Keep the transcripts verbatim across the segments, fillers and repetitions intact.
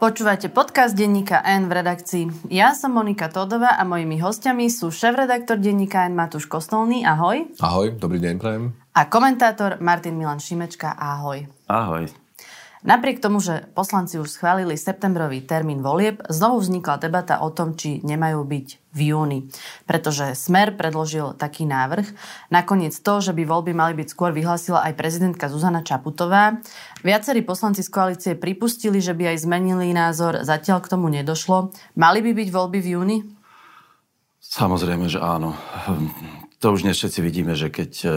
Počúvate podcast Denníka N v redakcii. Ja som Monika Todová a mojimi hostiami sú šéfredaktor Denníka N Matúš Kostolný. Ahoj. Ahoj, dobrý deň prajem. A komentátor Martin Milan Šimečka. Ahoj. Ahoj. Napriek tomu, že poslanci už schválili septembrový termín volieb, znovu vznikla debata o tom, či nemajú byť v júni. Pretože Smer predložil taký návrh. Nakoniec to, že by voľby mali byť skôr, vyhlásila aj prezidentka Zuzana Čaputová. Viacerí poslanci z koalície pripustili, že by aj zmenili názor. Zatiaľ k tomu nedošlo. Mali by byť voľby v júni? Samozrejme, že áno. To už dnes všetci vidíme, že keď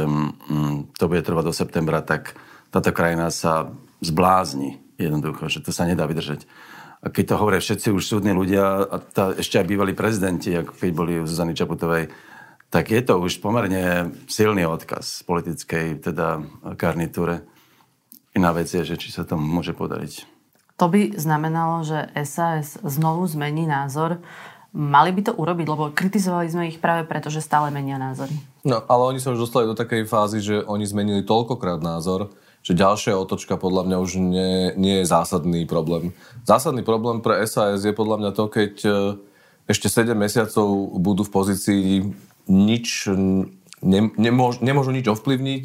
to bude trvať do septembra, tak táto krajina sa zblázni jednoducho, že to sa nedá vydržať. A keď to hovoria všetci už súdni ľudia, a tá, ešte aj bývalí prezidenti, ako keď boli u Zuzany Čaputovej, tak je to už pomerne silný odkaz politickej teda garnitúre. Iná vec je, že či sa to môže podariť. To by znamenalo, že es a es znovu zmení názor. Mali by to urobiť, lebo kritizovali sme ich práve preto, že stále menia názory. No, ale oni sa už dostali do takej fázy, že oni zmenili toľkokrát názor, že ďalšia otočka podľa mňa už nie, nie je zásadný problém. Zásadný problém pre es a es je podľa mňa to, keď ešte sedem mesiacov budú v pozícii nič, ne, nemôž, nemôžu nič ovplyvniť,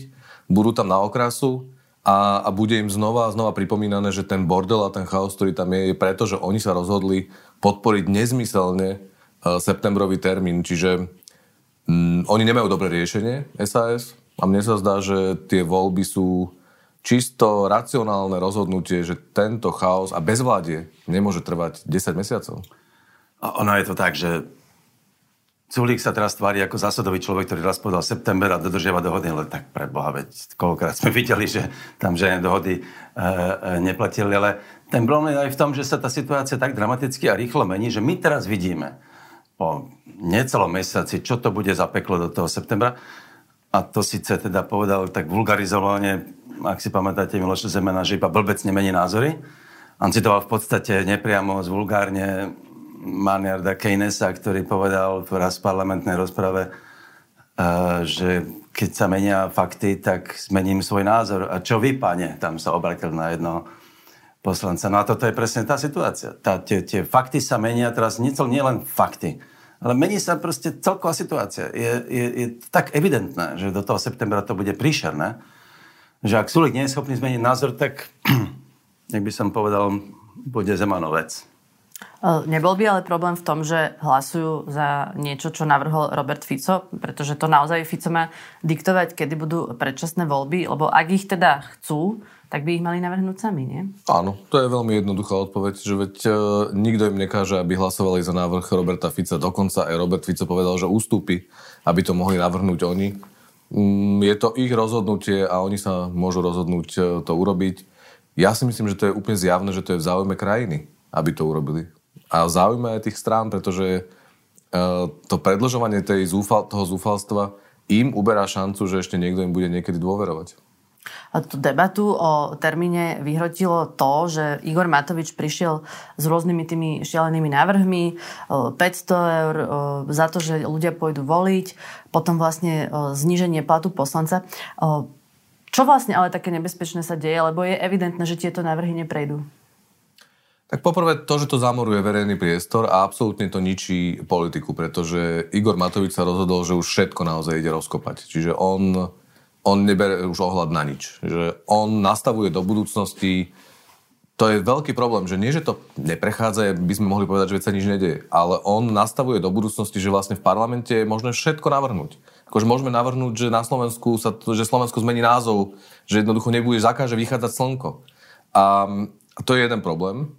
budú tam na okrasu a, a bude im znova a znova pripomínané, že ten bordel a ten chaos, ktorý tam je, je preto, že oni sa rozhodli podporiť nezmyselne septembrový termín. Čiže mm, oni nemajú dobré riešenie es a es a mne sa zdá, že tie voľby sú čisto racionálne rozhodnutie, že tento chaos a bezvládie nemôže trvať desať mesiacov. A ono je to tak, že Sulík sa teraz tvári ako zásadový človek, ktorý raz povedal september a dodržiava dohody, ale tak preboha, veď koľkokrát sme videli, že tam žiadne dohody e, e, neplatili, ale ten problém je aj v tom, že sa tá situácia tak dramaticky a rýchlo mení, že my teraz vidíme po necelom mesiaci, čo to bude za peklo do toho septembra. A to síce teda povedal tak vulgarizovanie, ak si pamätáte, Miloš Zemana, že iba blbec nemení názory. On citoval v podstate nepriamo z vulgárne Maynarda Keynesa, ktorý povedal raz v parlamentnej rozprave, že keď sa menia fakty, tak zmením svoj názor. A čo vy, pane? Tam sa obrátil na jedno poslanca. No a toto je presne tá situácia. Tá, tie, tie fakty sa menia teraz, nie len fakty, ale mení sa proste celková situácia. Je, je, je tak evidentné, že do toho septembra to bude príšerné, že ak Sulík nie je schopný zmeniť názor, tak, jak by som povedal, bude Zemanovec. Nebol by ale problém v tom, že hlasujú za niečo, čo navrhol Robert Fico, pretože to naozaj Fico má diktovať, kedy budú predčasné voľby, lebo ak ich teda chcú, tak by ich mali navrhnúť sami, nie? Áno, to je veľmi jednoduchá odpoveď, že veď e, nikto im nekáže, aby hlasovali za návrh Roberta Fica. Dokonca aj Robert Fico povedal, že ustúpi, aby to mohli navrhnúť oni. Je to ich rozhodnutie a oni sa môžu rozhodnúť to urobiť. Ja si myslím, že to je úplne zjavné, že to je v záujme krajiny, aby to urobili. A v záujme aj tých strán, pretože to predĺžovanie tej zúfal, toho zúfalstva im uberá šancu, že ešte niekto im bude niekedy dôverovať. A tú debatu o termíne vyhrotilo to, že Igor Matovič prišiel s rôznymi tými šialenými návrhmi, päťsto eur za to, že ľudia pôjdu voliť, potom vlastne zníženie platu poslanca. Čo vlastne ale také nebezpečné sa deje, lebo je evidentné, že tieto návrhy neprejdú? Tak poprvé to, že to zamoruje verejný priestor a absolútne to ničí politiku, pretože Igor Matovič sa rozhodol, že už všetko naozaj ide rozkopať. Čiže on... On neberie už ohľad na nič. Že on nastavuje do budúcnosti To je veľký problém, že nie, že to neprechádza, by sme mohli povedať, že veď sa nič nedeje, ale on nastavuje do budúcnosti, že vlastne v parlamente je možné všetko navrhnúť. Akože môžeme navrhnúť, že na Slovensku sa, že Slovensko zmení názov, že jednoducho nebude, zakáže vychádzať slnko. A to je jeden problém,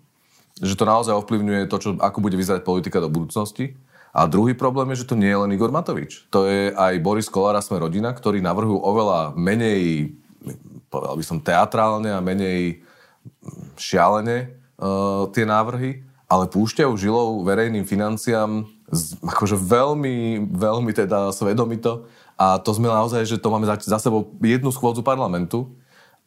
že to naozaj ovplyvňuje to, čo, ako bude vyzerať politika do budúcnosti. A druhý problém je, že to nie je len Igor Matovič. To je aj Boris Kollár a Smer rodina, ktorí navrhujú oveľa menej, povedal by som, teatrálne a menej šialene uh, tie návrhy, ale púšťajú žilou verejným financiám z, akože veľmi, veľmi teda svedomito a to sme naozaj, že to máme za, za sebou jednu schôdzu parlamentu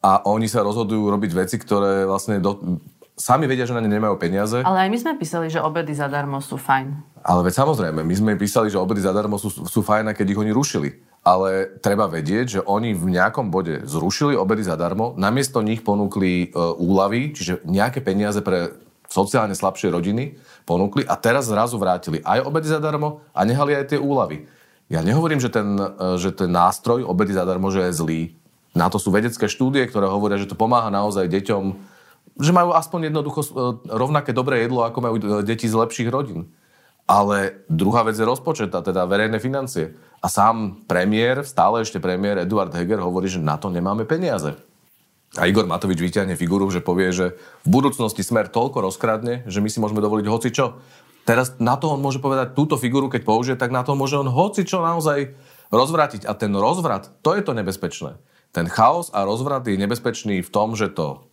a oni sa rozhodujú robiť veci, ktoré vlastne do, sami vedia, že na ne nemajú peniaze. Ale aj my sme písali, že obedy zadarmo sú fajn. Ale veď samozrejme, my sme písali, že obedy zadarmo sú, sú fajn, keď ich oni rušili. Ale treba vedieť, že oni v nejakom bode zrušili obedy zadarmo, namiesto nich ponúkli e, úľavy, čiže nejaké peniaze pre sociálne slabšie rodiny ponúkli a teraz zrazu vrátili aj obedy zadarmo a nehali aj tie úľavy. Ja nehovorím, že ten, e, že ten nástroj obedy zadarmo že je zlý. Na to sú vedecké štúdie, ktoré hovoria, že to pomáha naozaj deťom, že majú aspoň jednoducho e, rovnaké dobré jedlo, ako majú deti z lepších rodín. Ale druhá vec je rozpočet, a teda verejné financie. A sám premiér, stále ešte premiér Eduard Heger hovorí, že na to nemáme peniaze. A Igor Matovič vyťahne figuru, že povie, že v budúcnosti Smer toľko rozkradne, že my si môžeme dovoliť hocičo. Teraz na to on môže povedať túto figuru, keď použije, tak na to môže on hocičo naozaj rozvrátiť. A ten rozvrat, to je to nebezpečné. Ten chaos a rozvrat je nebezpečný v tom, že to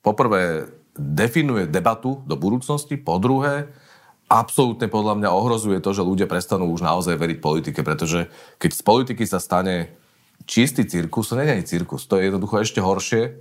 poprvé definuje debatu do budúcnosti, po druhé absolútne podľa mňa ohrozuje to, že ľudia prestanú už naozaj veriť politike, pretože keď z politiky sa stane čistý cirkus, to nie je ani cirkus, to je jednoducho ešte horšie,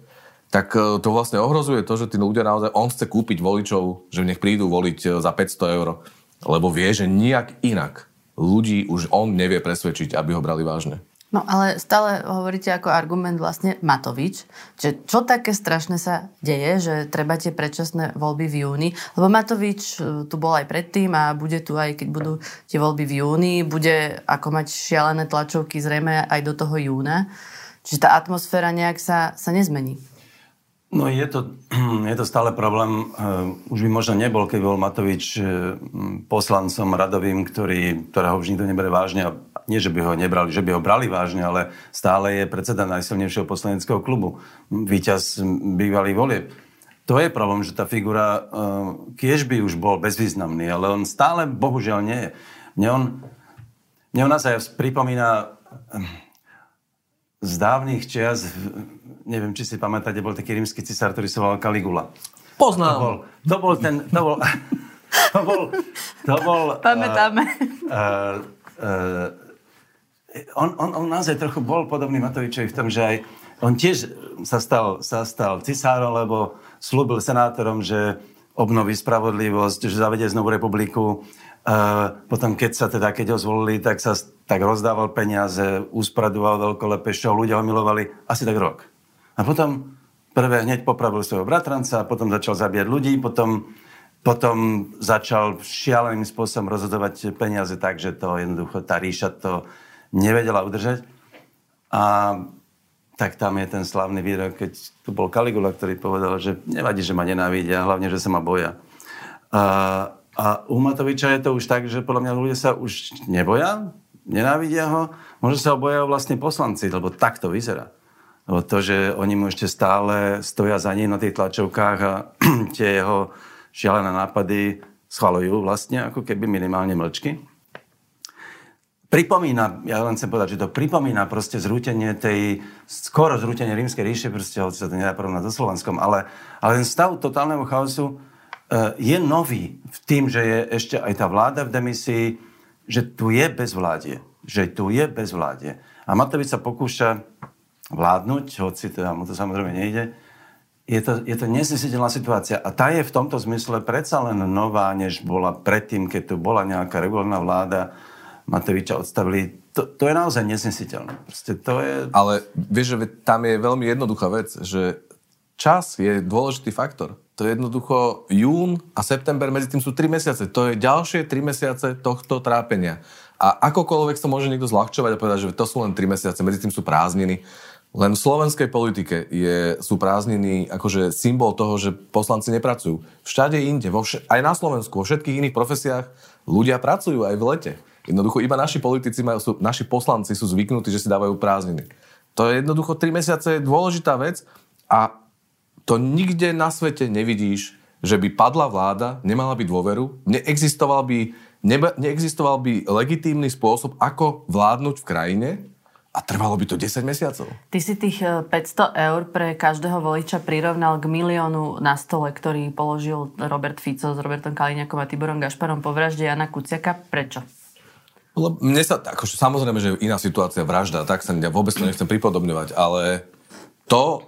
tak to vlastne ohrozuje to, že tí ľudia naozaj, on chce kúpiť voličov, že nech prídu voliť za päťsto eur, lebo vie, že nijak inak ľudí už on nevie presvedčiť, aby ho brali vážne. No ale stále hovoríte ako argument vlastne Matovič, že čo také strašné sa deje, že treba tie predčasné voľby v júni, lebo Matovič tu bol aj predtým a bude tu aj keď budú tie voľby v júni, bude ako mať šialené tlačovky zrejme aj do toho júna, čiže tá atmosféra nejak sa, sa nezmení. No je to, je to stále problém, už by možno nebol, keď bol Matovič poslancom radovým, ktorý, ktorého už nikto nebere vážne. Nie, že by ho nebrali, že by ho brali vážne, ale stále je predseda najsilnejšieho poslaneckého klubu. Víťaz bývalých volieb. To je problém, že tá figura, kiež by už bol bezvýznamný, ale on stále, bohužiaľ, nie je. Mne on, mne on sa pripomína z dávnych čias, neviem, či si pamätáte, bol taký rímsky cisár, ktorý sa volal Caligula. Poznám. To bol, to bol ten, to bol, to bol, to bol... Pamätáme. Uh, uh, On, on, on naozaj trochu bol podobný Matovičovi v tom, že aj on tiež sa stal, sa stal cisárom, lebo slúbil senátorom, že obnoví spravodlivosť, že zavede znovu republiku. E, potom, keď sa teda, keď ho zvolili, tak sa tak rozdával peniaze, uspredoval veľko lepešov, ľudia ho milovali asi tak rok. A potom prvé hneď popravil svojho bratranca, potom začal zabíjať ľudí, potom, potom začal šialeným spôsobom rozhodovať peniaze tak, že to jednoducho, tá ríša to nevedela udržať. A tak tam je ten slávny výrok, keď tu bol Caligula, ktorý povedal, že nevadí, že ma nenávidia, hlavne, že sa ma boja. A, a u Matoviča je to už tak, že podľa mňa ľudia sa už neboja, nenávidia ho, možno sa ho bojajú vlastne poslanci, lebo tak to vyzerá. Lebo to, že oni mu ešte stále stoja za ním na tých tlačovkách a tie jeho šialené nápady schvaľujú vlastne, ako keby minimálne mlčky. Pripomína, ja len chcem povedať, že to pripomína proste zrútenie tej, skoro zrútenie Rímskej ríše, proste hoci sa to nedá porovnať so Slovenskom, ale, ale ten stav totálneho chaosu e, je nový v tým, že je ešte aj tá vláda v demisii, že tu je bezvládie, že tu je bezvládie. A Matovič sa pokúša vládnuť, hoci teda mu to samozrejme nejde. Je to, je to nesnesiteľná situácia a tá je v tomto zmysle predsa len nová, než bola predtým, keď tu bola nejaká regulárna vláda, Matoviča odstavili, to, to je naozaj nesnesiteľné. Proste to je... Ale vieš, že tam je veľmi jednoduchá vec, že čas je dôležitý faktor. To je jednoducho jún a september, medzi tým sú tri mesiace. To je ďalšie tri mesiace tohto trápenia. A akokoľvek to môže niekto zľahčovať a povedať, že to sú len tri mesiace, medzi tým sú prázdniny. Len v slovenskej politike je, sú prázdniny akože symbol toho, že poslanci nepracujú. Všade inde, vo vš- aj na Slovensku, vo všetkých iných profesiách ľudia pracujú aj v lete. Jednoducho iba naši politici, majú, sú, naši poslanci sú zvyknutí, že si dávajú prázdniny. To je jednoducho tri mesiace dôležitá vec a to nikde na svete nevidíš, že by padla vláda, nemala by dôveru, neexistoval by, neba, neexistoval by legitímny spôsob, ako vládnuť v krajine. A trvalo by to desať mesiacov. Ty si tých päťsto eur pre každého voliča prirovnal k miliónu na stole, ktorý položil Robert Fico s Robertom Kaliňakom a Tiborom Gašparom po vražde Jána Kuciaka. Prečo? Mne sa, akože, samozrejme, že iná situácia, vražda, tak sa ja vôbec to nechcem pripodobňovať, ale to,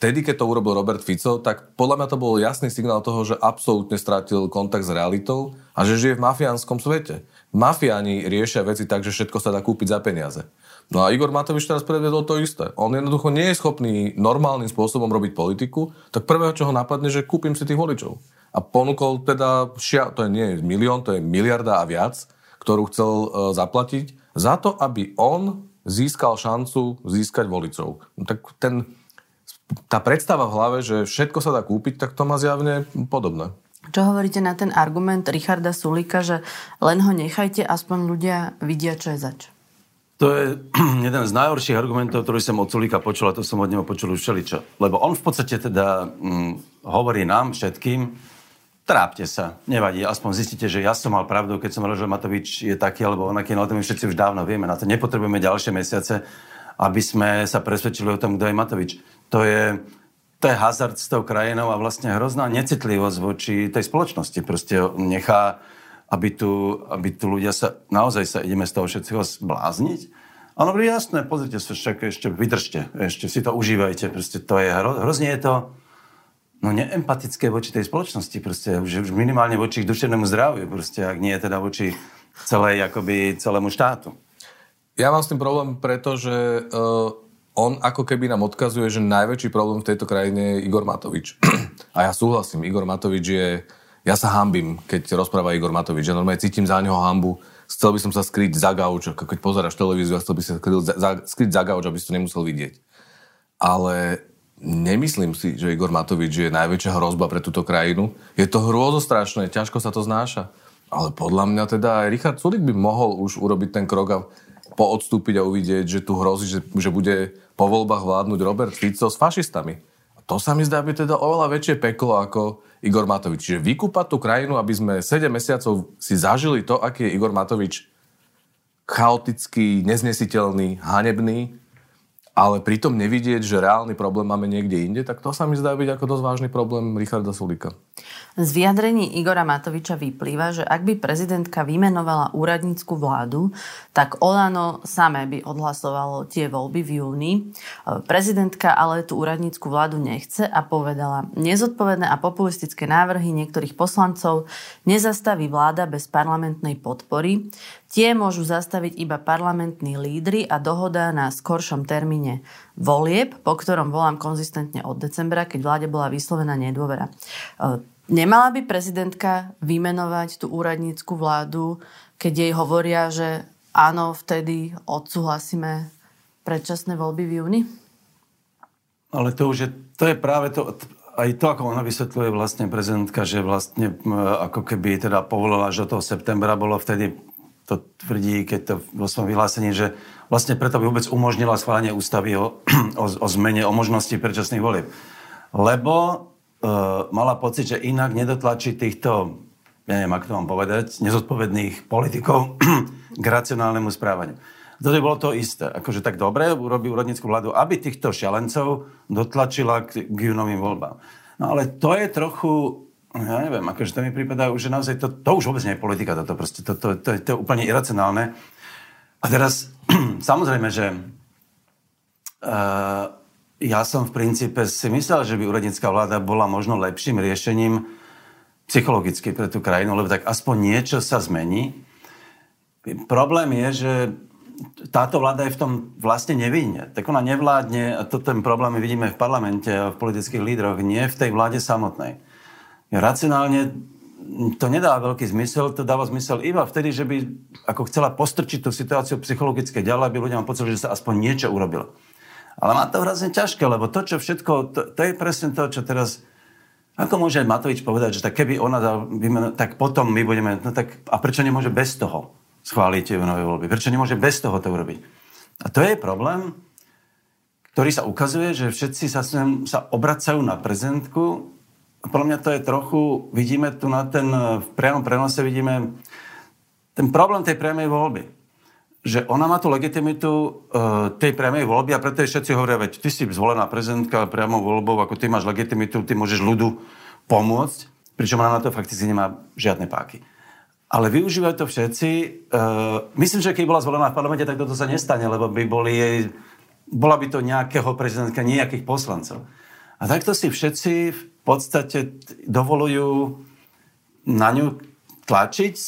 vtedy, keď to urobil Robert Fico, tak podľa mňa to bol jasný signál toho, že absolútne strátil kontakt s realitou a že žije v mafiánskom svete. Mafiáni riešia veci tak, že všetko sa dá kúpiť za peniaze. No a Igor Matovič teraz predvedol to isté. On jednoducho nie je schopný normálnym spôsobom robiť politiku, tak prvého, čo ho napadne, že kúpim si tých voličov. A ponúkol teda, šia, to je nie milión, to je miliarda a viac, ktorú chcel e, zaplatiť, za to, aby on získal šancu získať voličov. Tak ten, tá predstava v hlave, že všetko sa dá kúpiť, tak to má zjavne podobné. Čo hovoríte na ten argument Richarda Sulíka, že len ho nechajte, aspoň ľudia vidia, čo je zač? To je jeden z najhorších argumentov, ktorý som od Sulíka počul, a to som od neho počul už všeličo. Lebo on v podstate teda hm, hovorí nám všetkým, trápte sa, nevadí, aspoň zistíte, že ja som mal pravdu, keď som hovoril, že Matovič je taký alebo onaký, no to my všetci už dávno vieme, na to nepotrebujeme ďalšie mesiace, aby sme sa presvedčili o tom, kto je Matovič. To je, to je hazard s tou krajinou a vlastne hrozná necitlivosť voči tej spoločnosti. Proste nechá... Aby tu, aby tu ľudia sa, naozaj sa ideme z toho všetkého zblázniť. Ale bude jasné, pozrite sa, však ešte vydržte, ešte si to užívajte, proste to je, hro, hrozne je to no neempatické voči tej spoločnosti, proste už, už minimálne voči ich duševnému zdraviu, proste ak nie teda voči celej, akoby celému štátu. Ja mám s tým problém, pretože uh, on ako keby nám odkazuje, že najväčší problém v tejto krajine je Igor Matovič. A ja súhlasím, Igor Matovič je... Ja sa hanbím, keď rozpráva Igor Matovič. Ja normálne cítim za neho hanbu. Chcel by som sa skryť za gauč. Keď pozeráš televíziu, ja chcel by sa skryť za, za, skryť za gauč, aby si to nemusel vidieť. Ale nemyslím si, že Igor Matovič je najväčšia hrozba pre túto krajinu. Je to hrôzostrašné, ťažko sa to znáša. Ale podľa mňa teda aj Richard Sulík by mohol už urobiť ten krok a poodstúpiť a uvidieť, že tu hrozí, že, že bude po voľbách vládnuť Robert Fico s fašistami. A to sa mi zdá byť teda oveľa väčšie peklo ako Igor Matovič. Čiže vykúpať tú krajinu, aby sme sedem mesiacov si zažili to, aký je Igor Matovič chaotický, neznesiteľný, hanebný, ale pritom nevidieť, že reálny problém máme niekde inde, tak to sa mi zdá byť ako dosť vážny problém Richarda Sulíka. Z vyjadrení Igora Matoviča vyplýva, že ak by prezidentka vymenovala úradnícku vládu, tak Olano samé by odhlasovalo tie voľby v júni. Prezidentka ale tú úradnícku vládu nechce a povedala: nezodpovedné a populistické návrhy niektorých poslancov nezastaví vláda bez parlamentnej podpory. Tie môžu zastaviť iba parlamentní lídri a dohoda na skoršom termíne volieb, po ktorom volám konzistentne od decembra, keď vláde bola vyslovená nedôvera. Nemala by prezidentka vymenovať tú úradnícku vládu, keď jej hovoria, že áno, vtedy odsúhlasíme predčasné voľby v júni? Ale to už je, to je práve to... Aj to, ako ona vysvetľuje vlastne prezidentka, že vlastne ako keby teda povolila, že od toho septembra bolo vtedy... To tvrdí, keď to vo svojom vyhlásení, že vlastne preto by vôbec umožnila schválenie ústavy o, o, o zmene, o možnosti predčasných volieb. Lebo e, mala pocit, že inak nedotlačí týchto, ja neviem, ako to mám povedať, nezodpovedných politikov k racionálnemu správaniu. Toto by bolo to isté. Akože tak dobre urobí úradnícku vládu, aby týchto šialencov dotlačila k, k júnovým voľbám. No ale to je trochu... Ja neviem, akože to mi prípadá, že naozaj to, to už vôbec nie je politika, toto proste, to, to, to, je, to je úplne iracionálne. A teraz, samozrejme, že uh, ja som v princípe si myslel, že by úradnícka vláda bola možno lepším riešením psychologicky pre tú krajinu, lebo tak aspoň niečo sa zmení. Problém je, že táto vláda je v tom vlastne nevinne. Tak ona nevládne, a to ten problém vidíme v parlamente a v politických lídroch, nie v tej vláde samotnej. Racionálne to nedá veľký zmysel, to dáva zmysel iba vtedy, že by ako chcela postrčiť tú situáciu psychologické ďalej, aby ľudia mám pocit, že sa aspoň niečo urobilo. A Ale má to hrozne ťažké, lebo to, čo všetko, to, to je presne to, čo teraz... Ako môže Matovič povedať, že tak keby ona dal, tak potom my budeme... No tak, a prečo nemôže bez toho schváliť nové voľby? Prečo nemôže bez toho to urobiť? A to je problém, ktorý sa ukazuje, že všetci sa, sem, sa obracajú na prezentku. Podľa mňa to je trochu... Vidíme tu na ten... V priamom prenose vidíme ten problém tej priamej voľby. Že ona má tú legitimitu uh, tej priamej voľby a preto všetci hovoria, veď ty si zvolená prezidentka priamou voľbou, ako ty máš legitimitu, ty môžeš ľudu pomôcť, pričom ona na to fakticky nemá žiadne páky. Ale využívajú to všetci. Uh, myslím, že keď bola zvolená v parlamente, tak toto sa nestane, lebo by boli jej, bola by to nejakého prezidentka, nejakých poslancov. A takto si všetci v podstate dovolujú na ňu tlačiť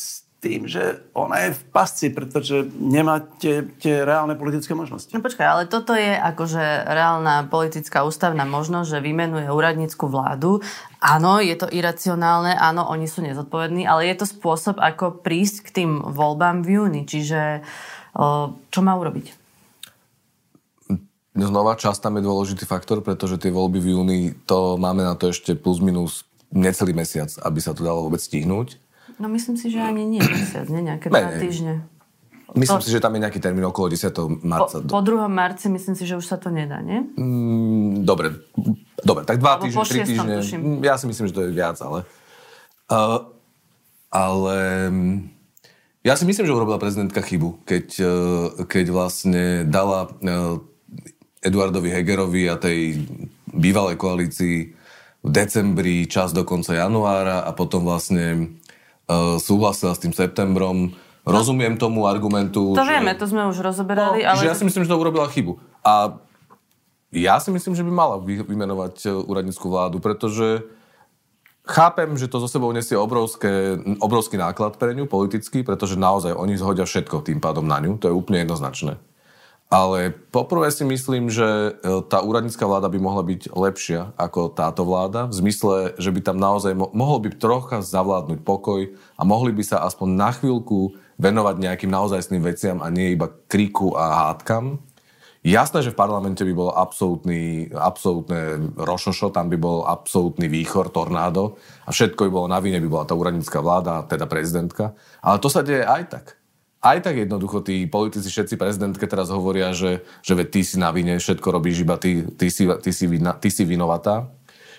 tým, že ona je v pasci, pretože nemá tie, tie reálne politické možnosti. No počkaj, ale toto je akože reálna politická ústavná možnosť, že vymenuje úradnícku vládu. Áno, je to iracionálne, áno, oni sú nezodpovední, ale je to spôsob, ako prísť k tým voľbám v júni. Čiže čo má urobiť? Znova, čas tam je dôležitý faktor, pretože tie voľby v júni, to máme na to ešte plus minus necelý mesiac, aby sa to dalo vôbec stihnúť. No myslím si, že ani nie mesiac, nie nejaké dva týždne. Myslím to... si, že tam je nejaký termín okolo desiateho marca. Po, po druhom marci myslím si, že už sa to nedá, nie? Mm, dobre, dobre, tak dva týždne, tri týždne. Ja si myslím, že to je viac, ale... Uh, ale... Ja si myslím, že urobila prezidentka chybu, keď, uh, keď vlastne dala uh, Eduardovi Hegerovi a tej bývalej koalícii v decembri čas do konca januára a potom vlastne... súhlasila s tým septembrom. No, rozumiem tomu argumentu. To že... vieme, to sme už rozoberali. No, ale... Ja si myslím, že to urobila chybu. A ja si myslím, že by mala vymenovať úradnícku vládu, pretože chápem, že to so sebou nesie obrovské, obrovský náklad pre ňu politicky, pretože naozaj oni zhodia všetko tým pádom na ňu. To je úplne jednoznačné. Ale poprvé si myslím, že tá úradnícka vláda by mohla byť lepšia ako táto vláda, v zmysle, že by tam naozaj mo- mohol by trocha zavládnuť pokoj a mohli by sa aspoň na chvíľku venovať nejakým naozajstným veciam a nie iba kriku a hádkam. Jasné, že v parlamente by bolo absolútny, absolútne rošošo, tam by bol absolútny výchor, tornádo a všetko by bolo na vine, by bola tá úradnícka vláda, teda prezidentka. Ale to sa deje aj tak. Aj tak jednoducho tí politici, všetci prezidentke teraz hovoria, že, že veď ty si na vine, všetko robíš iba ty, ty, si, ty, si, ty si vinovatá.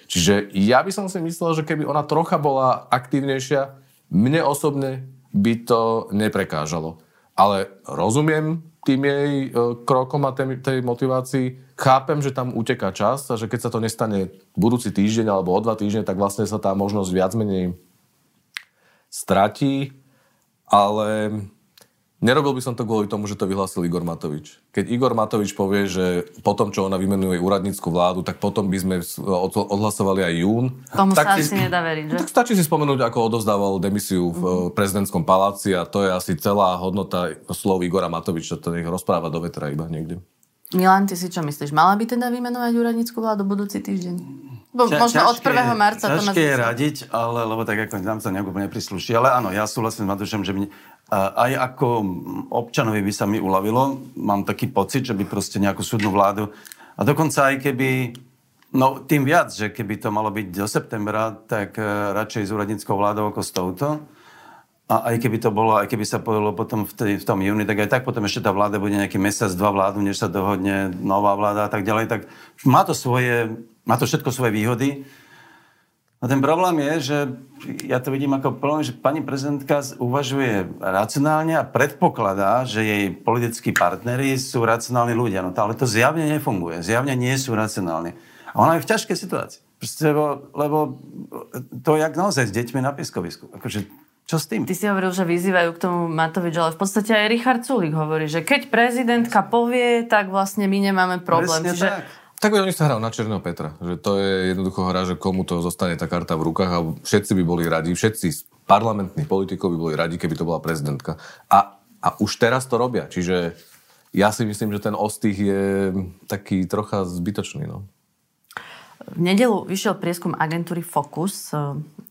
Čiže ja by som si myslel, že keby ona trocha bola aktívnejšia, mne osobne by to neprekážalo. Ale rozumiem tým jej krokom a tej, tej motivácii, chápem, že tam uteká čas a že keď sa to nestane budúci týždeň alebo o dva týždne, tak vlastne sa tá možnosť viac menej stratí, ale... Nerobil by som to kvôli tomu, že to vyhlásil Igor Matovič. Keď Igor Matovič povie, že potom, čo ona vymenuje úradnícku vládu, tak potom by sme odhlasovali aj jún. Tomu tak sa si, asi nedá veriť, že? Tak stačí si spomenúť, ako odovzdával demisiu v mm-hmm. prezidentskom paláci a to je asi celá hodnota slov Igora Matoviča, to nech rozpráva do vetra iba niekde. Milan, ty si čo myslíš? Mala by teda vymenovať úradnícku vládu budúci týždeň? Bo, Ča, možno ťažké, od prvého marca. Ťažké je radiť, ale, lebo tak ako nám sa neúplne neprisluší. Ale áno, ja súhlasím s Matovičom, že mne, aj ako občanovi by sa mi uľavilo. Mám taký pocit, že by proste nejakú súdnu vládu. A dokonca aj keby, no tým viac, že keby to malo byť do septembra, tak uh, radšej s úradníckou vládou ako s touto. A aj keby to bolo, aj keby sa povedlo potom v, tej, v tom júni, tak aj tak potom ešte tá vláda bude nejaký mesiac, dva vládu, než sa dohodne nová vláda a tak ďalej. Tak má to svoje, má to všetko svoje výhody. A ten problém je, že ja to vidím ako problém, že pani prezidentka uvažuje racionálne a predpokladá, že jej politickí partneri sú racionálni ľudia. No ale to zjavne nefunguje. Zjavne nie sú racionálni. A ona je v ťažkej situácii. Proste, lebo, lebo to jak naozaj s deťmi na pieskovisku. Akože čo s tým? Ty si hovoril, že vyzývajú k tomu Matovič, ale v podstate aj Richard Sulík hovorí, že keď prezidentka povie, tak vlastne my nemáme problém. Presne. Čiže... tak. Tak by oni sa hral na Černého Petra. Že to je jednoducho hra, že komu to zostane tá karta v rukách a všetci by boli radi, všetci z parlamentných politikov by boli radi, keby to bola prezidentka. A, a už teraz to robia. Čiže ja si myslím, že ten ostih je taký trocha zbytočný, no. V nedeľu vyšiel prieskum agentúry Focus.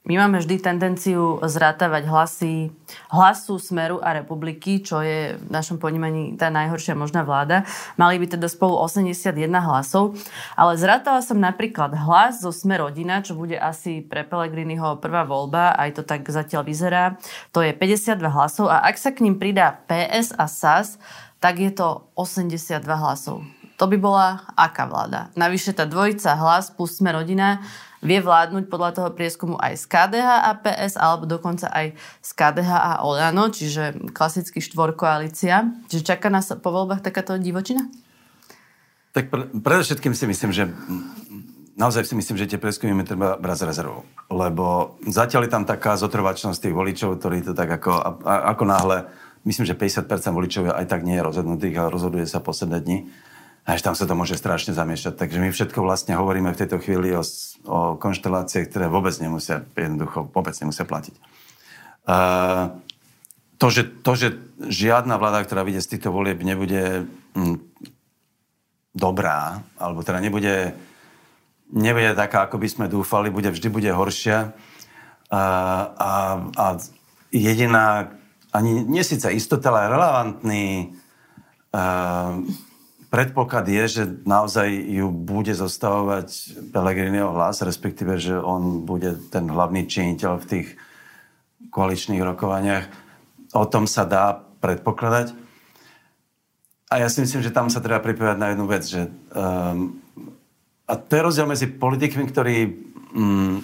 My máme vždy tendenciu zrátavať hlasy Hlasu, Smeru a Republiky, čo je v našom ponímaní tá najhoršia možná vláda. Mali by teda spolu osemdesiatjeden hlasov, ale zrátala som napríklad Hlas zo Sme rodina, čo bude asi pre Pellegriniho prvá voľba, aj to tak zatiaľ vyzerá. To je päťdesiatdva hlasov a ak sa k ním pridá pé es a es a es, tak je to osemdesiatdva hlasov. To by bola aká vláda? Navyše tá dvojica Hlas plus Sme rodina vie vládnuť podľa toho prieskumu aj z ká dé há a pé es, alebo dokonca aj z ká dé há a Olano, čiže klasický štvorkoalícia. Čiže čaká nás po voľbách takáto divočina? Tak pre, predovšetkým si myslím, že naozaj si myslím, že tie prieskumy treba brať z rezervou. Lebo zatiaľ je tam taká zotrvačnosť tých voličov, ktorí to tak ako, ako náhle, myslím, že päťdesiat percent voličov aj tak nie je rozhodnutých a rozhoduje sa posledné dni. Až tam sa to môže strašne zamiešať. Takže my všetko vlastne hovoríme v tejto chvíli o, o konšteláciách, ktoré vôbec nemusia, jednoducho vôbec nemusia platiť. Uh, to, že, to, že žiadna vláda, ktorá vyjde z týchto volieb, nebude mm, dobrá, alebo teda nebude, nebude taká, ako by sme dúfali, bude, vždy bude horšia. Uh, a, a jediná, ani nie síce istota, ale relevantný uh, predpoklad je, že naozaj ju bude zostavovať Pellegriniho Hlas, respektíve, že on bude ten hlavný činiteľ v tých koaličných rokovaniach. O tom sa dá predpokladať. A ja si myslím, že tam sa treba pripovedať na jednu vec, že um, a to je rozdiel medzi politikmi, ktorí um,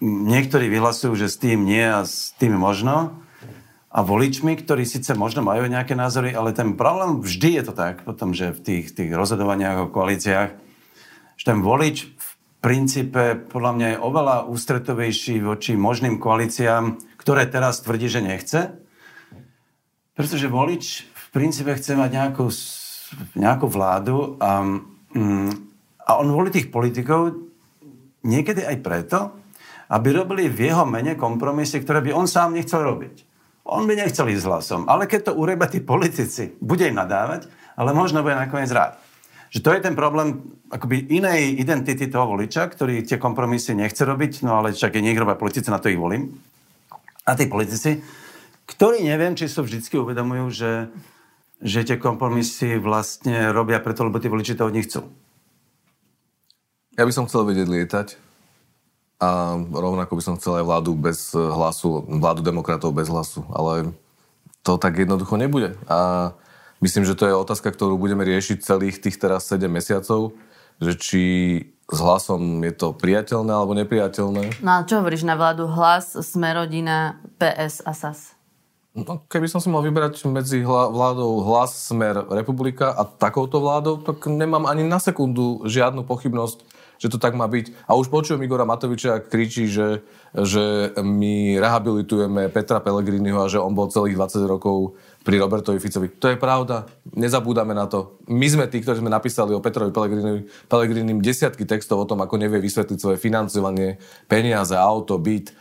niektorí vyhlasujú, že s tým nie a s tým možno, a voličmi, ktorí síce možno majú nejaké názory, ale ten problém vždy je to tak, potom, že v tých, tých rozhodovaniach o koalíciách, že ten volič v princípe podľa mňa je oveľa ústretovejší voči možným koalíciám, ktoré teraz tvrdí, že nechce. Pretože volič v princípe chce mať nejakú, nejakú vládu a, a on volí tých politikov niekedy aj preto, aby robili v jeho mene kompromisy, ktoré by on sám nechcel robiť. On by nechcel ísť s Hlasom, ale keď to urobia tí politici, bude im nadávať, ale možno bude nakoniec rád. Že to je ten problém akoby inej identity toho voliča, ktorý tie kompromisy nechce robiť, no ale však je niekto robia politici, na to ich volím. A tí politici, ktorí neviem, či sú vždycky uvedomujú, že, že tie kompromisy vlastne robia preto, lebo tí voliči to od nich chcú. Ja by som chcel vedieť lietať. A rovnako by som chcel aj vládu bez Hlasu, vládu demokratov bez Hlasu, ale to tak jednoducho nebude. A myslím, že to je otázka, ktorú budeme riešiť celých tých teraz sedem mesiacov, že či s Hlasom je to priateľné alebo nepriateľné. No a čo hovoríš na vládu Hlas, Sme rodina, pé es a es a es? No, keby som si mal vyberať medzi hla, vládou Hlas, Smer, Republika a takouto vládou, tak nemám ani na sekundu žiadnu pochybnosť, že to tak má byť. A už počujem Igora Matoviča, kričí, že, že my rehabilitujeme Petra Pellegriniho a že on bol celých dvadsať rokov pri Robertovi Ficovi. To je pravda. Nezabúdame na to. My sme tí, ktorí sme napísali o Petrovi Pellegrinimu Pellegrinim desiatky textov o tom, ako nevie vysvetliť svoje financovanie, peniaze, auto, byt.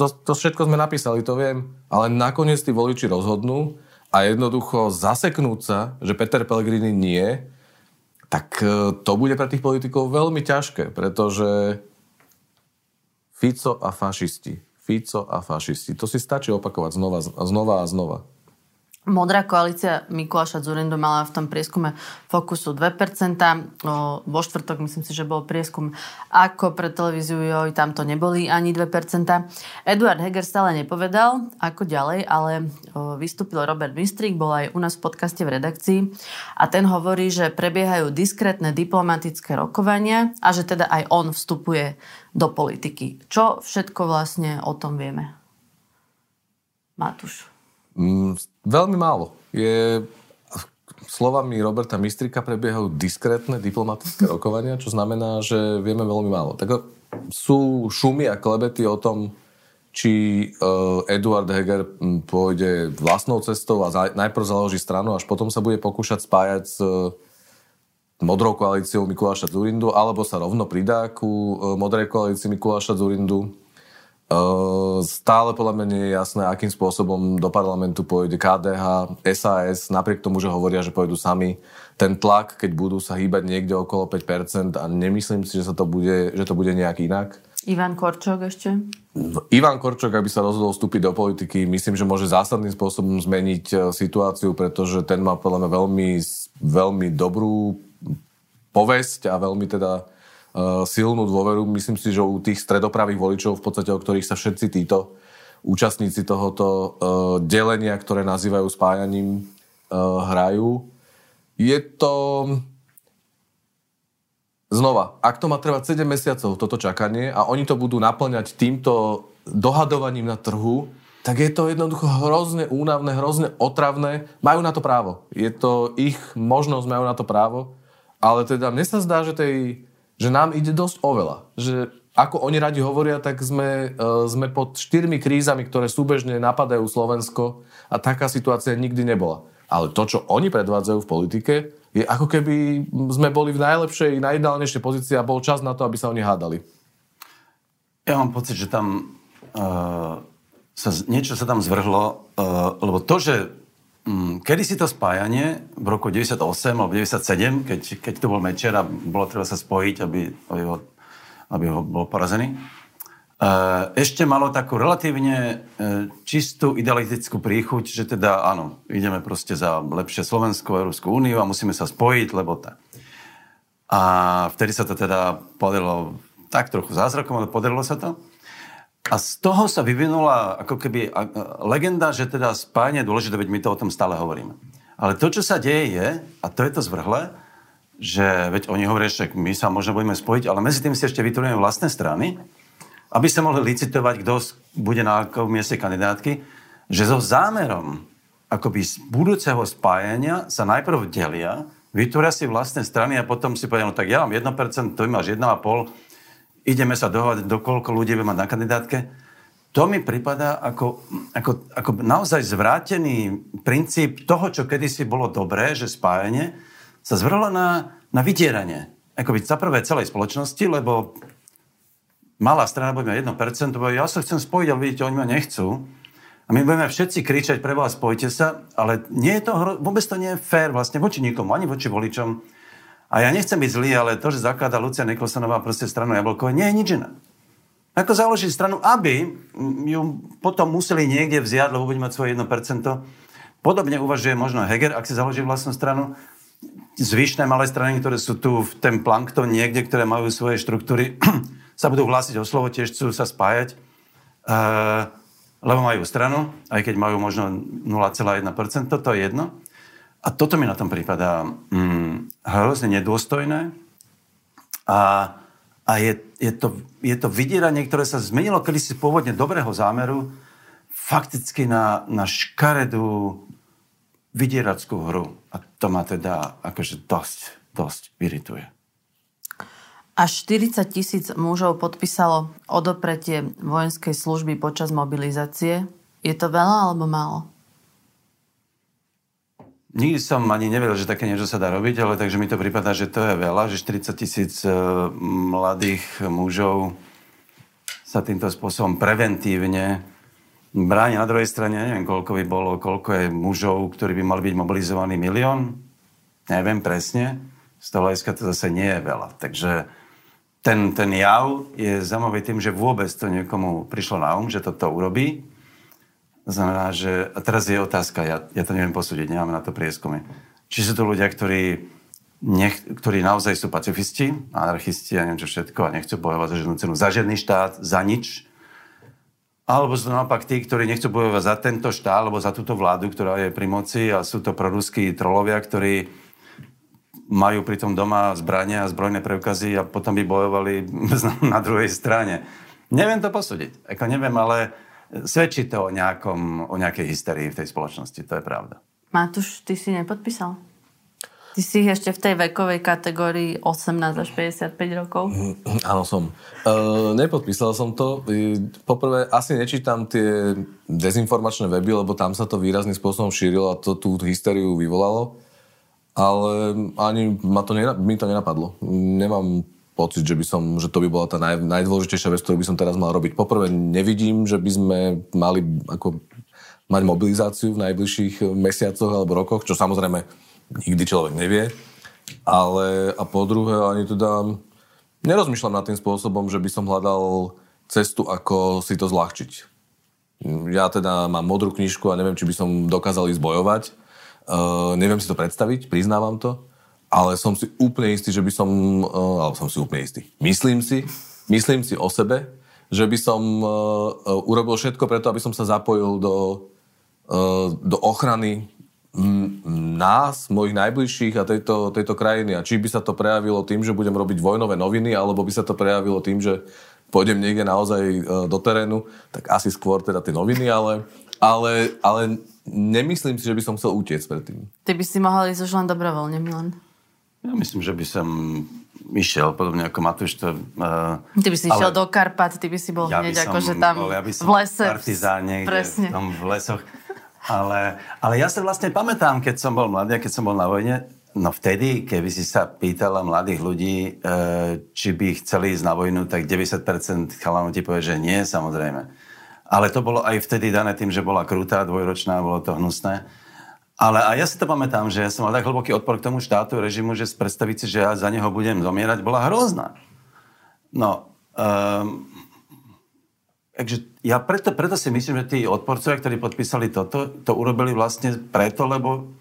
To, to všetko sme napísali, to viem, ale nakoniec tí voliči rozhodnú a jednoducho zaseknúť sa, že Peter Pellegrini nie, tak to bude pre tých politikov veľmi ťažké, pretože Fico a fašisti, Fico a fašisti, to si stačí opakovať znova, znova a znova. Modrá koalícia Mikuláša Dzurindu mala v tom prieskume Focusu dve percentá. Vo štvrtok myslím si, že bol prieskum ako pre televíziu, joj, tam to neboli ani dve percentá. Eduard Heger stále nepovedal, ako ďalej, ale vystúpil Robert Mistrík, bol aj u nás v podcaste v redakcii a ten hovorí, že prebiehajú diskrétne diplomatické rokovania a že teda aj on vstupuje do politiky. Čo všetko vlastne o tom vieme? Matúš. Mm, veľmi málo. Je, slovami Roberta Mistríka prebiehajú diskrétne diplomatické rokovania, čo znamená, že vieme veľmi málo. Tak sú šumy a klebety o tom, či uh, Eduard Heger pôjde vlastnou cestou a za, najprv založí stranu, až potom sa bude pokúšať spájať s uh, Modrou koalíciou Mikuláša Dzurindu, alebo sa rovno pridá ku uh, Modrej koalícii Mikuláša Dzurindu. Stále podľa mňa nie je jasné, akým spôsobom do parlamentu pôjde ká dé há, es a es, napriek tomu, že hovoria, že pôjdu sami. Ten tlak, keď budú sa hýbať niekde okolo päť percent a nemyslím si, že sa to bude, že to bude nejak inak. Ivan Korčok ešte? Ivan Korčok, aby sa rozhodol vstúpiť do politiky, myslím, že môže zásadným spôsobom zmeniť situáciu, pretože ten má podľa mňa veľmi, veľmi dobrú povesť a veľmi teda silnú dôveru. Myslím si, že u tých stredopravých voličov, v podstate o ktorých sa všetci títo účastníci tohoto uh, delenia, ktoré nazývajú spájaním, uh, hrajú. Je to... Znova, ak to má trvať sedem mesiacov, toto čakanie, a oni to budú naplňať týmto dohadovaním na trhu, tak je to jednoducho hrozne únavné, hrozne otravné. Majú na to právo. Je to ich možnosť, majú na to právo. Ale teda mne sa zdá, že tej... že nám ide dosť oveľa. Že ako oni radi hovoria, tak sme, e, sme pod štyrmi krízami, ktoré súbežne napadajú Slovensko a taká situácia nikdy nebola. Ale to, čo oni predvádzajú v politike, je ako keby sme boli v najlepšej, najideálnejšej pozícii a bol čas na to, aby sa oni hádali. Ja mám pocit, že tam e, sa, niečo sa tam zvrhlo, e, lebo to, že kedy si to spájanie v roku deväťdesiatosem alebo deväťdesiatsedem, keď, keď to bol Mečer a bolo treba sa spojiť, aby, aby, ho, aby ho bol porazený, ešte malo takú relatívne čistú idealistickú príchuť, že teda áno, ideme proste za lepšie Slovensko, Európsku úniu a musíme sa spojiť, lebo tak. A vtedy sa to teda podarilo tak trochu zázrakom, ale podarilo sa to. A z toho sa vyvinula ako keby legenda, že teda spájanie je dôležité, veď my to o tom stále hovoríme. Ale to, čo sa deje je, a to je to zvrhlé, že veď oni hovoria, že my sa možno budeme spojiť, ale medzi tým si ešte vytvoríme vlastné strany, aby sa mohli licitovať, kto bude na akom mieste kandidátky, že so zámerom akoby z budúceho spájania sa najprv delia, vytvoria si vlastné strany a potom si povedia, no tak ja mám jedno percento, to máš jeden a pol percenta, ideme sa dohovať, dokoľko ľudí by mať na kandidátke. To mi pripadá ako, ako, ako naozaj zvrátený princíp toho, čo kedysi bolo dobré, že spájanie sa zvrhlo na, na vydieranie. Akoby za prvé celej spoločnosti, lebo malá strana bude mať jedno percento, bo ja sa chcem spojiť, ale vidíte, oni ma nechcú. A my budeme všetci kričať, pre vás spojite sa, ale nie je to hro... vôbec to nie je fér vlastne voči nikomu, ani voči voličom. A ja nechcem byť zlý, ale to, že zakladá Lucia Niklosanová proste stranu Jablkové, nie je nič iné. Ako založiť stranu, aby ju potom museli niekde vziať, lebo bude mať svoje jedno percento. Podobne uvažuje možno Heger, ak si založí vlastnú stranu. Zvyšné malé strany, ktoré sú tu v ten plankton niekde, ktoré majú svoje štruktúry, sa budú hlásiť o slovo, tiež chcú sa spájať, uh, lebo majú stranu, aj keď majú možno nula celá jedna percenta, to je jedno. A toto mi na tom prípada mm, hrozne nedôstojné a, a je, je, to, je to vydieranie, ktoré sa zmenilo kedysi z pôvodne dobrého zámeru fakticky na, na škaredú vydierackú hru. A to ma teda akože dosť, dosť irituje. Až štyridsať tisíc mužov podpísalo odopretie vojenskej služby počas mobilizácie. Je to veľa alebo málo? Nikdy som ani nevedel, že také niečo sa dá robiť, ale takže mi to prípadá, že to je veľa, že štyridsať tisíc mladých mužov sa týmto spôsobom preventívne bráni. Na druhej strane, neviem, koľko by bolo, koľko je mužov, ktorí by mali byť mobilizovaní, milión? Neviem presne. Z toho hľadiska to zase nie je veľa. Takže ten, ten jav je zaujímavý tým, že vôbec to niekomu prišlo na um, že toto urobí. Znamená, že... A teraz je otázka, ja, ja to neviem posúdiť, nemáme na to prieskumy. Či sú to ľudia, ktorí, nech, ktorí naozaj sú pacifisti, anarchisti a neviem čo všetko a nechcú bojovať za žiadnu cenu, za žiadny štát, za nič. Alebo sú to naopak tí, ktorí nechcú bojovať za tento štát alebo za túto vládu, ktorá je pri moci a sú to proruskí trolovia, ktorí majú pritom doma zbrania a zbrojné preukazy a potom by bojovali na druhej strane. Neviem to posúdiť. Ako neviem, ale... Svedčí to o, nejakom, o nejakej hysterii v tej spoločnosti, to je pravda. Matúš, ty si nepodpísal? Ty si ešte v tej vekovej kategórii osemnásť až päťdesiatpäť rokov? Mm, áno, som. E, nepodpísal som to. Poprvé, asi nečítam tie dezinformačné weby, lebo tam sa to výrazným spôsobom šírilo a to tú hysteriu vyvolalo. Ale ani ma to, mi to nenapadlo. Nemám... pocit, že by som, že to by bola tá naj, najdôležitejšia vec, ktorú by som teraz mal robiť. Poprvé, nevidím, že by sme mali ako mať mobilizáciu v najbližších mesiacoch alebo rokoch, čo samozrejme nikdy človek nevie. Ale a po druhé, ani teda nerozmýšľam nad tým spôsobom, že by som hľadal cestu, ako si to zľahčiť. Ja teda mám modrú knižku a neviem, či by som dokázal ísť bojovať. Uh, neviem si to predstaviť, priznávam to, ale som si úplne istý, že by som... Uh, alebo som si úplne istý. Myslím si, myslím si o sebe, že by som uh, uh, urobil všetko preto, aby som sa zapojil do, uh, do ochrany nás, mojich najbližších a tejto, tejto krajiny. A či by sa to prejavilo tým, že budem robiť vojnové noviny, alebo by sa to prejavilo tým, že pôjdem niekde naozaj do terénu, tak asi skôr teda tie noviny, ale, ale, ale nemyslím si, že by som chcel utiecť predtým. Ty by si mohol ísť už len dobrovoľne, Milan. Ja myslím, že by som išiel, podobne ako Matúš to... Uh, ty by si ale... išiel do Karpat, ty by si bol ja hneď akože tam ja v lese. Partizáne, kde, tam v lesoch. Ale, ale ja sa vlastne pamätám, keď som bol mladý, keď som bol na vojne, no vtedy, keby si sa pýtala mladých ľudí, e, či by chceli ísť na vojnu, tak deväťdesiat percent chalanov ti povie, že nie, samozrejme. Ale to bolo aj vtedy dané tým, že bola krutá, dvojročná, bolo to hnusné. Ale a ja si to pamätám, že ja som mal tak hlboký odpor k tomu štátu, režimu, že predstaviť si, že ja za neho budem zomierať, bola hrozná. No... Um, Takže ja preto, preto si myslím, že tí odporcovia, ktorí podpísali toto, to urobili vlastne preto, lebo,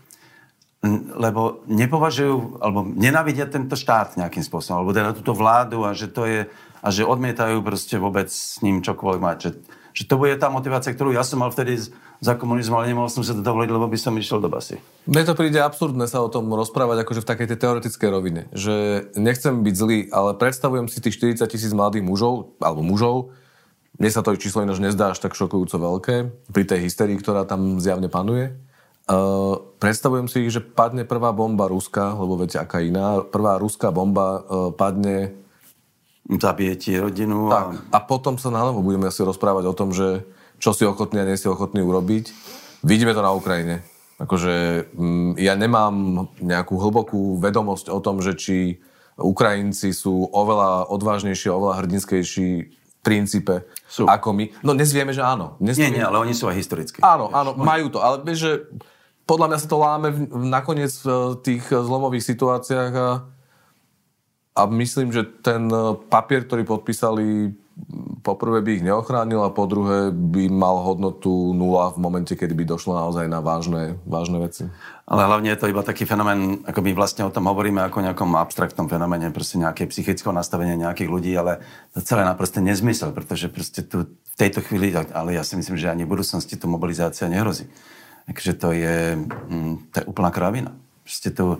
lebo nepovažujú, alebo nenávidia tento štát nejakým spôsobom, alebo teda túto vládu a že, to je, a že odmietajú proste vôbec s ním čokoľvek mať. Že, že to bude tá motivácia, ktorú ja som mal vtedy za komunizmu, ale nemohol som sa to dovoliť, lebo by som išiel do basy. Mne to príde absurdné sa o tom rozprávať akože v takej tej teoretickej rovine, že nechcem byť zlý, ale predstavujem si tých štyridsať tisíc mladých mužov, alebo mužov. Mne sa to číslo ináč nezdá až tak šokujúco veľké, pri tej hysterii, ktorá tam zjavne panuje. Uh, predstavujem si, že padne prvá bomba ruská, lebo viete, aká iná. Prvá ruská bomba uh, padne... Zabije ti rodinu. A... Tak. A potom sa nánovo budeme asi rozprávať o tom, že čo si ochotný a nie si ochotný urobiť. Vidíme to na Ukrajine. Akože um, ja nemám nejakú hlbokú vedomosť o tom, že či Ukrajinci sú oveľa odvážnejší, oveľa hrdinskejší princípe, sú. Ako my. No dnes vieme, že áno. Dnes nie, vieme, nie, ale oni sú aj historické. Áno, áno, majú to, ale vieš, že podľa mňa sa to láme v, nakoniec v tých zlomových situáciách a, a myslím, že ten papier, ktorý podpísali, po prvé by ich neochránil a po druhé by mal hodnotu nula v momente, kedy by došlo naozaj na vážne, vážne veci. Ale hlavne je to iba taký fenomén, ako my vlastne o tom hovoríme ako o nejakom abstraktnom fenoméne, proste nejaké psychického nastavenie nejakých ľudí, ale to celé naprosto nezmysel, pretože proste tu v tejto chvíli, ale ja si myslím, že ani v budúcnosti tu mobilizácia nehrozí. Takže to je, to je úplná kravina. Proste tu,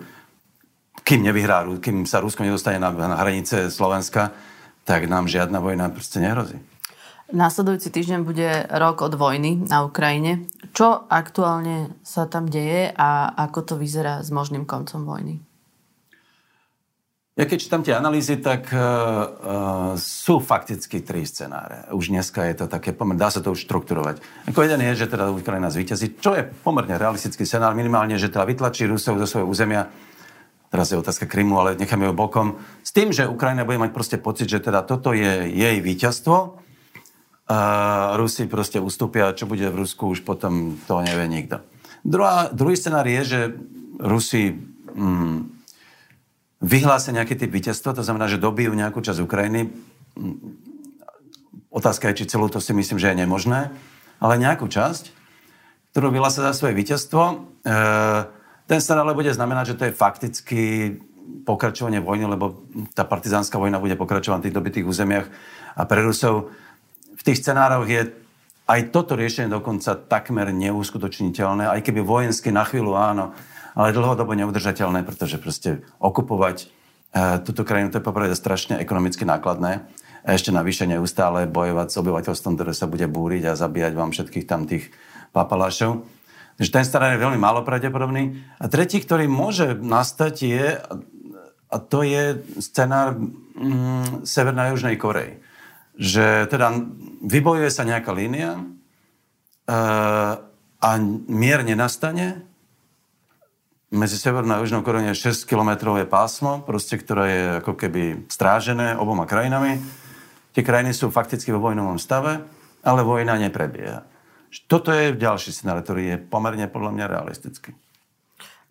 kým nevyhrá, kým sa Rusko nedostane na, na hranice Slovenska, tak nám žiadna vojna proste nehrozí. Nasledujúci týždeň bude rok od vojny na Ukrajine. Čo aktuálne sa tam deje a ako to vyzerá s možným koncom vojny? Ja keď čítam tie analýzy, tak uh, sú fakticky tri scenáre. Už dneska je to také, dá sa to už štrukturovať. Ako jeden je, že teda Ukrajina zvíťazí, čo je pomerne realistický scenár, minimálne, že teda vytlačí Rusov zo svojho územia. Teraz je otázka Krymu, ale necháme ju bokom. S tým, že Ukrajina bude mať proste pocit, že teda toto je jej víťazstvo. Uh, Rusi proste ustúpia, čo bude v Rusku, už potom to nevie nikto. Druhá, druhý scenár je, že Rusi mm, vyhlásia nejaký typ víťazstva, to znamená, že dobijú nejakú časť Ukrajiny. Otázka je, či celú to si myslím, že je nemožné, ale nejakú časť, ktorú vyhlásia za svoje víťazstvo, uh, ten scenár ale bude znamenať, že to je fakticky pokračovanie vojny, lebo tá partizánska vojna bude pokračovať v tých dobitých územiach a pre Rusov v tých scenároch je aj toto riešenie dokonca takmer neuskutočniteľné, aj keby vojensky na chvíľu áno, ale dlhodobo neudržateľné, pretože proste okupovať e, túto krajinu, to je poprvé strašne ekonomicky nákladné. A ešte navyše neustále bojovať s obyvateľstvom, ktoré sa bude búriť a zabíjať vám všetkých tam tých papalášov. Takže ten scenár je veľmi málo pravdepodobný. A tretí, ktorý môže nastať, je, a to je scenár mm, Severnej a Južnej Korei. Že teda vybojuje sa nejaká línia e, a mier nenastane medzi Severnou a Južnou Koreou je šesť kilometrové pásmo, proste, ktoré je ako keby strážené oboma krajinami. Tie krajiny sú fakticky vo vojnovom stave, ale vojna neprebieha. Toto je ďalší scenár, ktorý je pomerne podľa mňa realistický.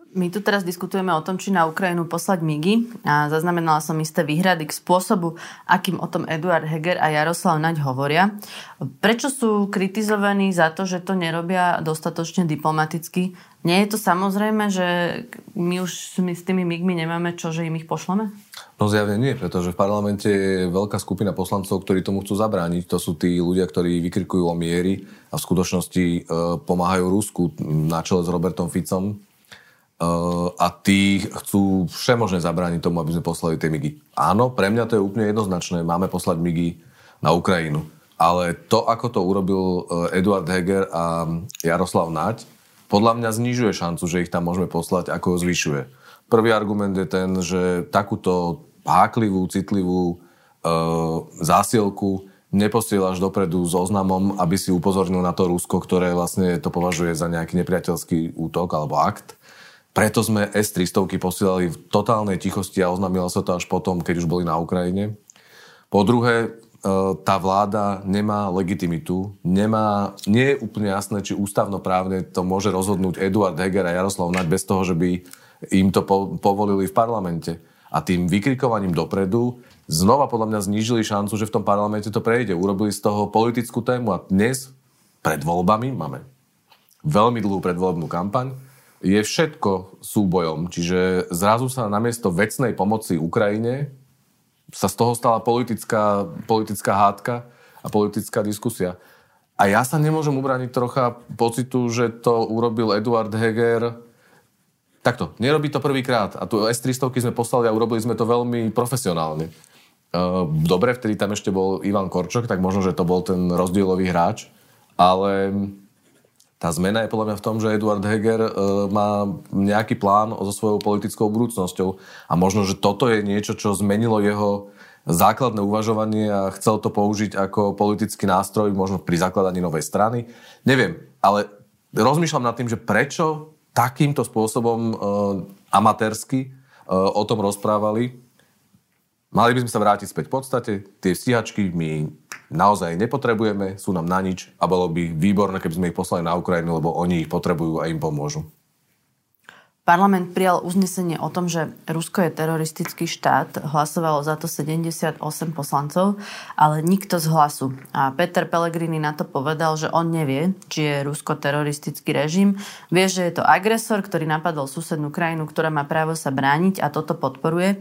My tu teraz diskutujeme o tom, či na Ukrajinu poslať migy a zaznamenala som isté výhrady k spôsobu, akým o tom Eduard Heger a Jaroslav Naď hovoria. Prečo sú kritizovaní za to, že to nerobia dostatočne diplomaticky? Nie je to samozrejme, že my už my s tými migmi nemáme čo, že im ich pošleme? No zjavne nie, pretože v parlamente je veľká skupina poslancov, ktorí tomu chcú zabrániť. To sú tí ľudia, ktorí vykrikujú o miery a v skutočnosti e, pomáhajú Rusku na čele s Robertom Ficom. A tí chcú všemožne zabrániť tomu, aby sme poslali tie migy. Áno, pre mňa to je úplne jednoznačné. Máme poslať migy na Ukrajinu. Ale to, ako to urobil Eduard Heger a Jaroslav Naď, podľa mňa znižuje šancu, že ich tam môžeme poslať, ako ho zvyšuje. Prvý argument je ten, že takúto háklivú, citlivú e, zásielku neposielaš dopredu s oznamom, aby si upozornil na to Rusko, ktoré vlastne to považuje za nejaký nepriateľský útok alebo akt. Preto sme es tristystovky posielali v totálnej tichosti a oznámila sa to až potom, keď už boli na Ukrajine. Po druhé, tá vláda nemá legitimitu, nemá, nie je úplne jasné, či ústavnoprávne to môže rozhodnúť Eduard Heger a Jaroslav Naď bez toho, že by im to po- povolili v parlamente. A tým vykrikovaním dopredu znova podľa mňa znížili šancu, že v tom parlamente to prejde. Urobili z toho politickú tému a dnes pred voľbami máme veľmi dlhú predvoľobnú kampaň, je všetko súbojom. Čiže zrazu sa namiesto vecnej pomoci Ukrajine sa z toho stala politická, politická hádka a politická diskusia. A ja sa nemôžem ubrániť trocha pocitu, že to urobil Eduard Heger. Takto, nerobí to prvýkrát. A tu es tristystovky sme poslali a urobili sme to veľmi profesionálne. Dobre, vtedy tam ešte bol Ivan Korčok, tak možno, že to bol ten rozdielový hráč. Ale... tá zmena je podľa mňa v tom, že Eduard Heger e, má nejaký plán so svojou politickou budúcnosťou a možno, že toto je niečo, čo zmenilo jeho základné uvažovanie a chcel to použiť ako politický nástroj, možno pri zakladaní novej strany. Neviem, ale rozmýšľam nad tým, že prečo takýmto spôsobom e, amatérsky e, o tom rozprávali. Mali by sme sa vrátiť späť v podstate. Tie stíhačky my naozaj nepotrebujeme, sú nám na nič a bolo by výborné, keby sme ich poslali na Ukrajinu, lebo oni ich potrebujú a im pomôžu. Parlament prijal uznesenie o tom, že Rusko je teroristický štát. Hlasovalo za to sedemdesiatosem poslancov, ale nikto z Hlasu. A Peter Pellegrini na to povedal, že on nevie, či je Rusko teroristický režim. Vie, že je to agresor, ktorý napadol susednú krajinu, ktorá má právo sa brániť a toto podporuje.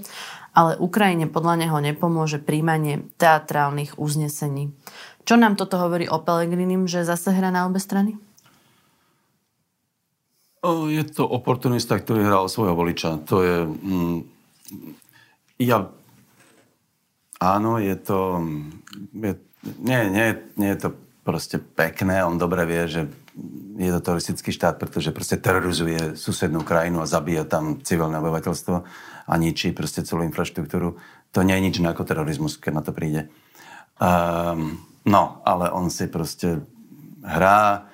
Ale Ukrajine podľa neho nepomôže príjmanie teatrálnych uznesení. Čo nám toto hovorí o Pellegrinim, že zase hra na obe strany? Je to oportunista, ktorý hral svojho voliča. To je... Mm, ja... Áno, je to... Je, nie, nie, nie je to proste pekné. On dobre vie, že je to teroristický štát, pretože proste terorizuje susednú krajinu a zabíja tam civilné obyvateľstvo a ničí proste celú infraštruktúru. To nie je nič ako terorizmus, keď na to príde. Um, no, ale on si proste hrá.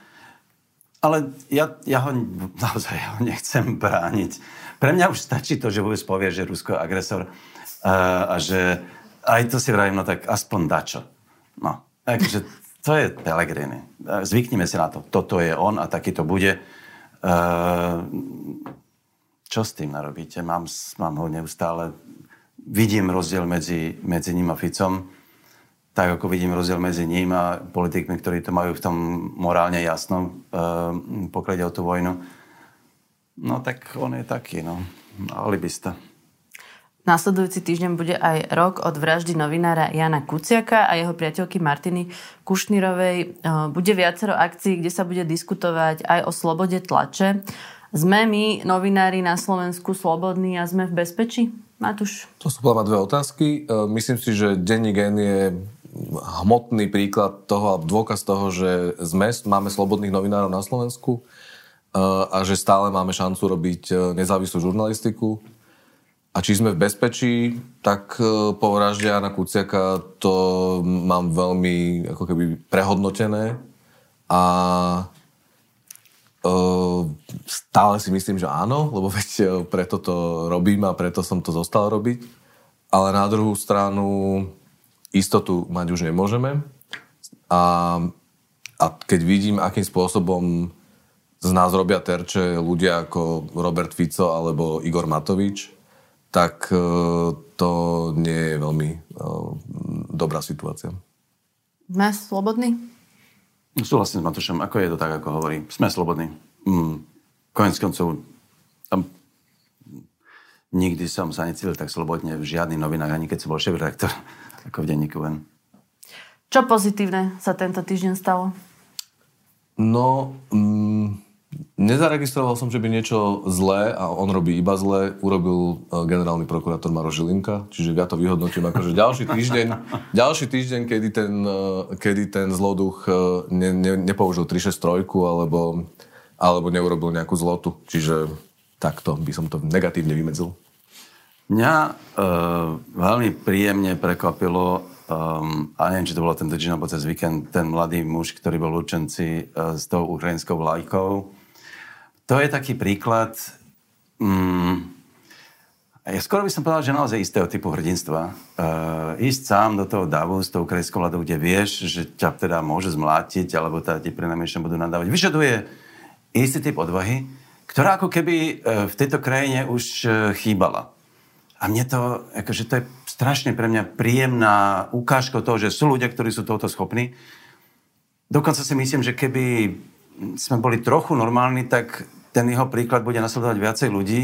Ale ja, ja ho naozaj ja ho nechcem brániť. Pre mňa už stačí to, že vôbec povie, že Rusko je agresor uh, a že aj to si vravím, no tak aspoň dačo. No, takže to je Pellegrini. Zvyknime si na to. Toto je on a taký to bude. Čo s tým narobíte? Mám, mám ho neustále. Vidím rozdiel medzi, medzi ním a Ficom. Tak ako vidím rozdiel medzi ním a politikmi, ktorí to majú v tom morálne jasnom poklede o tú vojnu. No tak on je taký, no. Alibista. Nasledujúci týždeň bude aj rok od vraždy novinára Jána Kuciaka a jeho priateľky Martiny Kušnírovej. Bude viacero akcií, kde sa bude diskutovať aj o slobode tlače. Sme my, novinári na Slovensku, slobodní a sme v bezpečí? Matúš? To sú pláva dve otázky. Myslím si, že Denník N je hmotný príklad toho a dôkaz toho, že sme, máme slobodných novinárov na Slovensku a že stále máme šancu robiť nezávislú žurnalistiku. A či sme v bezpečí, tak po vražde Jána Kuciaka to mám veľmi ako keby prehodnotené a e, Stále si myslím, že áno, lebo veď preto to robím a preto som to zostal robiť. Ale na druhú stranu istotu mať už nemôžeme. A, a keď vidím, akým spôsobom z nás robia terče ľudia ako Robert Fico alebo Igor Matovič, tak to nie je veľmi dobrá situácia. Sme slobodní? Súhlasím s Matúšom. Ako je to tak, ako hovorí? Sme slobodní. Mm. Koniec koncov, tam nikdy som sa necítil tak slobodne v žiadnych novinách, ani keď som bol šéfredaktor, ako v Denníku N. Čo pozitívne sa tento týždeň stalo? No, mm, nezaregistroval som, že by niečo zlé, a on robí iba zlé, urobil generálny prokurátor Maro Žilinka, čiže ja to vyhodnotím akože ďalší týždeň, ďalší týždeň, kedy ten, kedy ten zloduch ne, ne, nepoužil tri šesť tri alebo... alebo neurobil nejakú zlotu. Čiže takto by som to negatívne vymedzil. Mňa e, veľmi príjemne prekvapilo, um, a neviem, či to bolo tento týždeň, alebo cez víkend, ten mladý muž, ktorý bol v Lučenci e, s tou ukrajinskou vlajkou. To je taký príklad, mm, ja skoro by som povedal, že naozaj istého typu hrdinstva. E, ísť sám do toho davu s tou ukrajinskou vládou, kde vieš, že ťa teda môže zmlátiť, alebo teda ti prinajmenšie budú nadávať. Vyžaduje istý typ odvahy, ktorá ako keby v tejto krajine už chýbala. A mne to, akože to je strašne pre mňa príjemná ukážka toho, že sú ľudia, ktorí sú tohoto schopní. Dokonca si myslím, že keby sme boli trochu normálni, tak ten jeho príklad bude nasledovať viacej ľudí,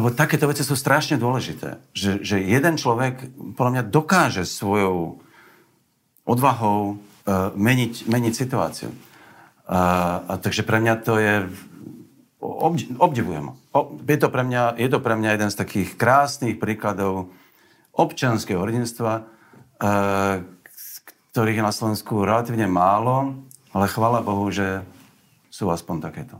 lebo takéto veci sú strašne dôležité. Že, že jeden človek, podľa mňa, dokáže svojou odvahou uh, meniť, meniť situáciu. A, a takže pre mňa to je obdi, obdivujem. Ob, je, to pre mňa, je to pre mňa jeden z takých krásnych príkladov občianskeho hrdinstva, e, ktorých je na Slovensku relatívne málo, ale chvála Bohu, že sú aspoň takéto.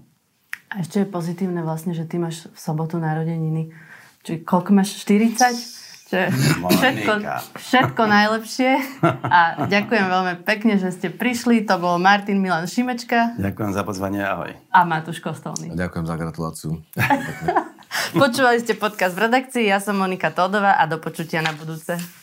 A ešte je pozitívne vlastne, že ty máš v sobotu narodeniny. Čiže koľko máš? štyridsať? Všetko, všetko najlepšie a ďakujem veľmi pekne, že ste prišli. To bol Martin Milan Šimečka. Ďakujem za pozvanie, ahoj. A Matúš Kostolný. A ďakujem za gratuláciu. Počúvali ste podcast v redakcii, ja som Monika Todová a do počutia na budúce.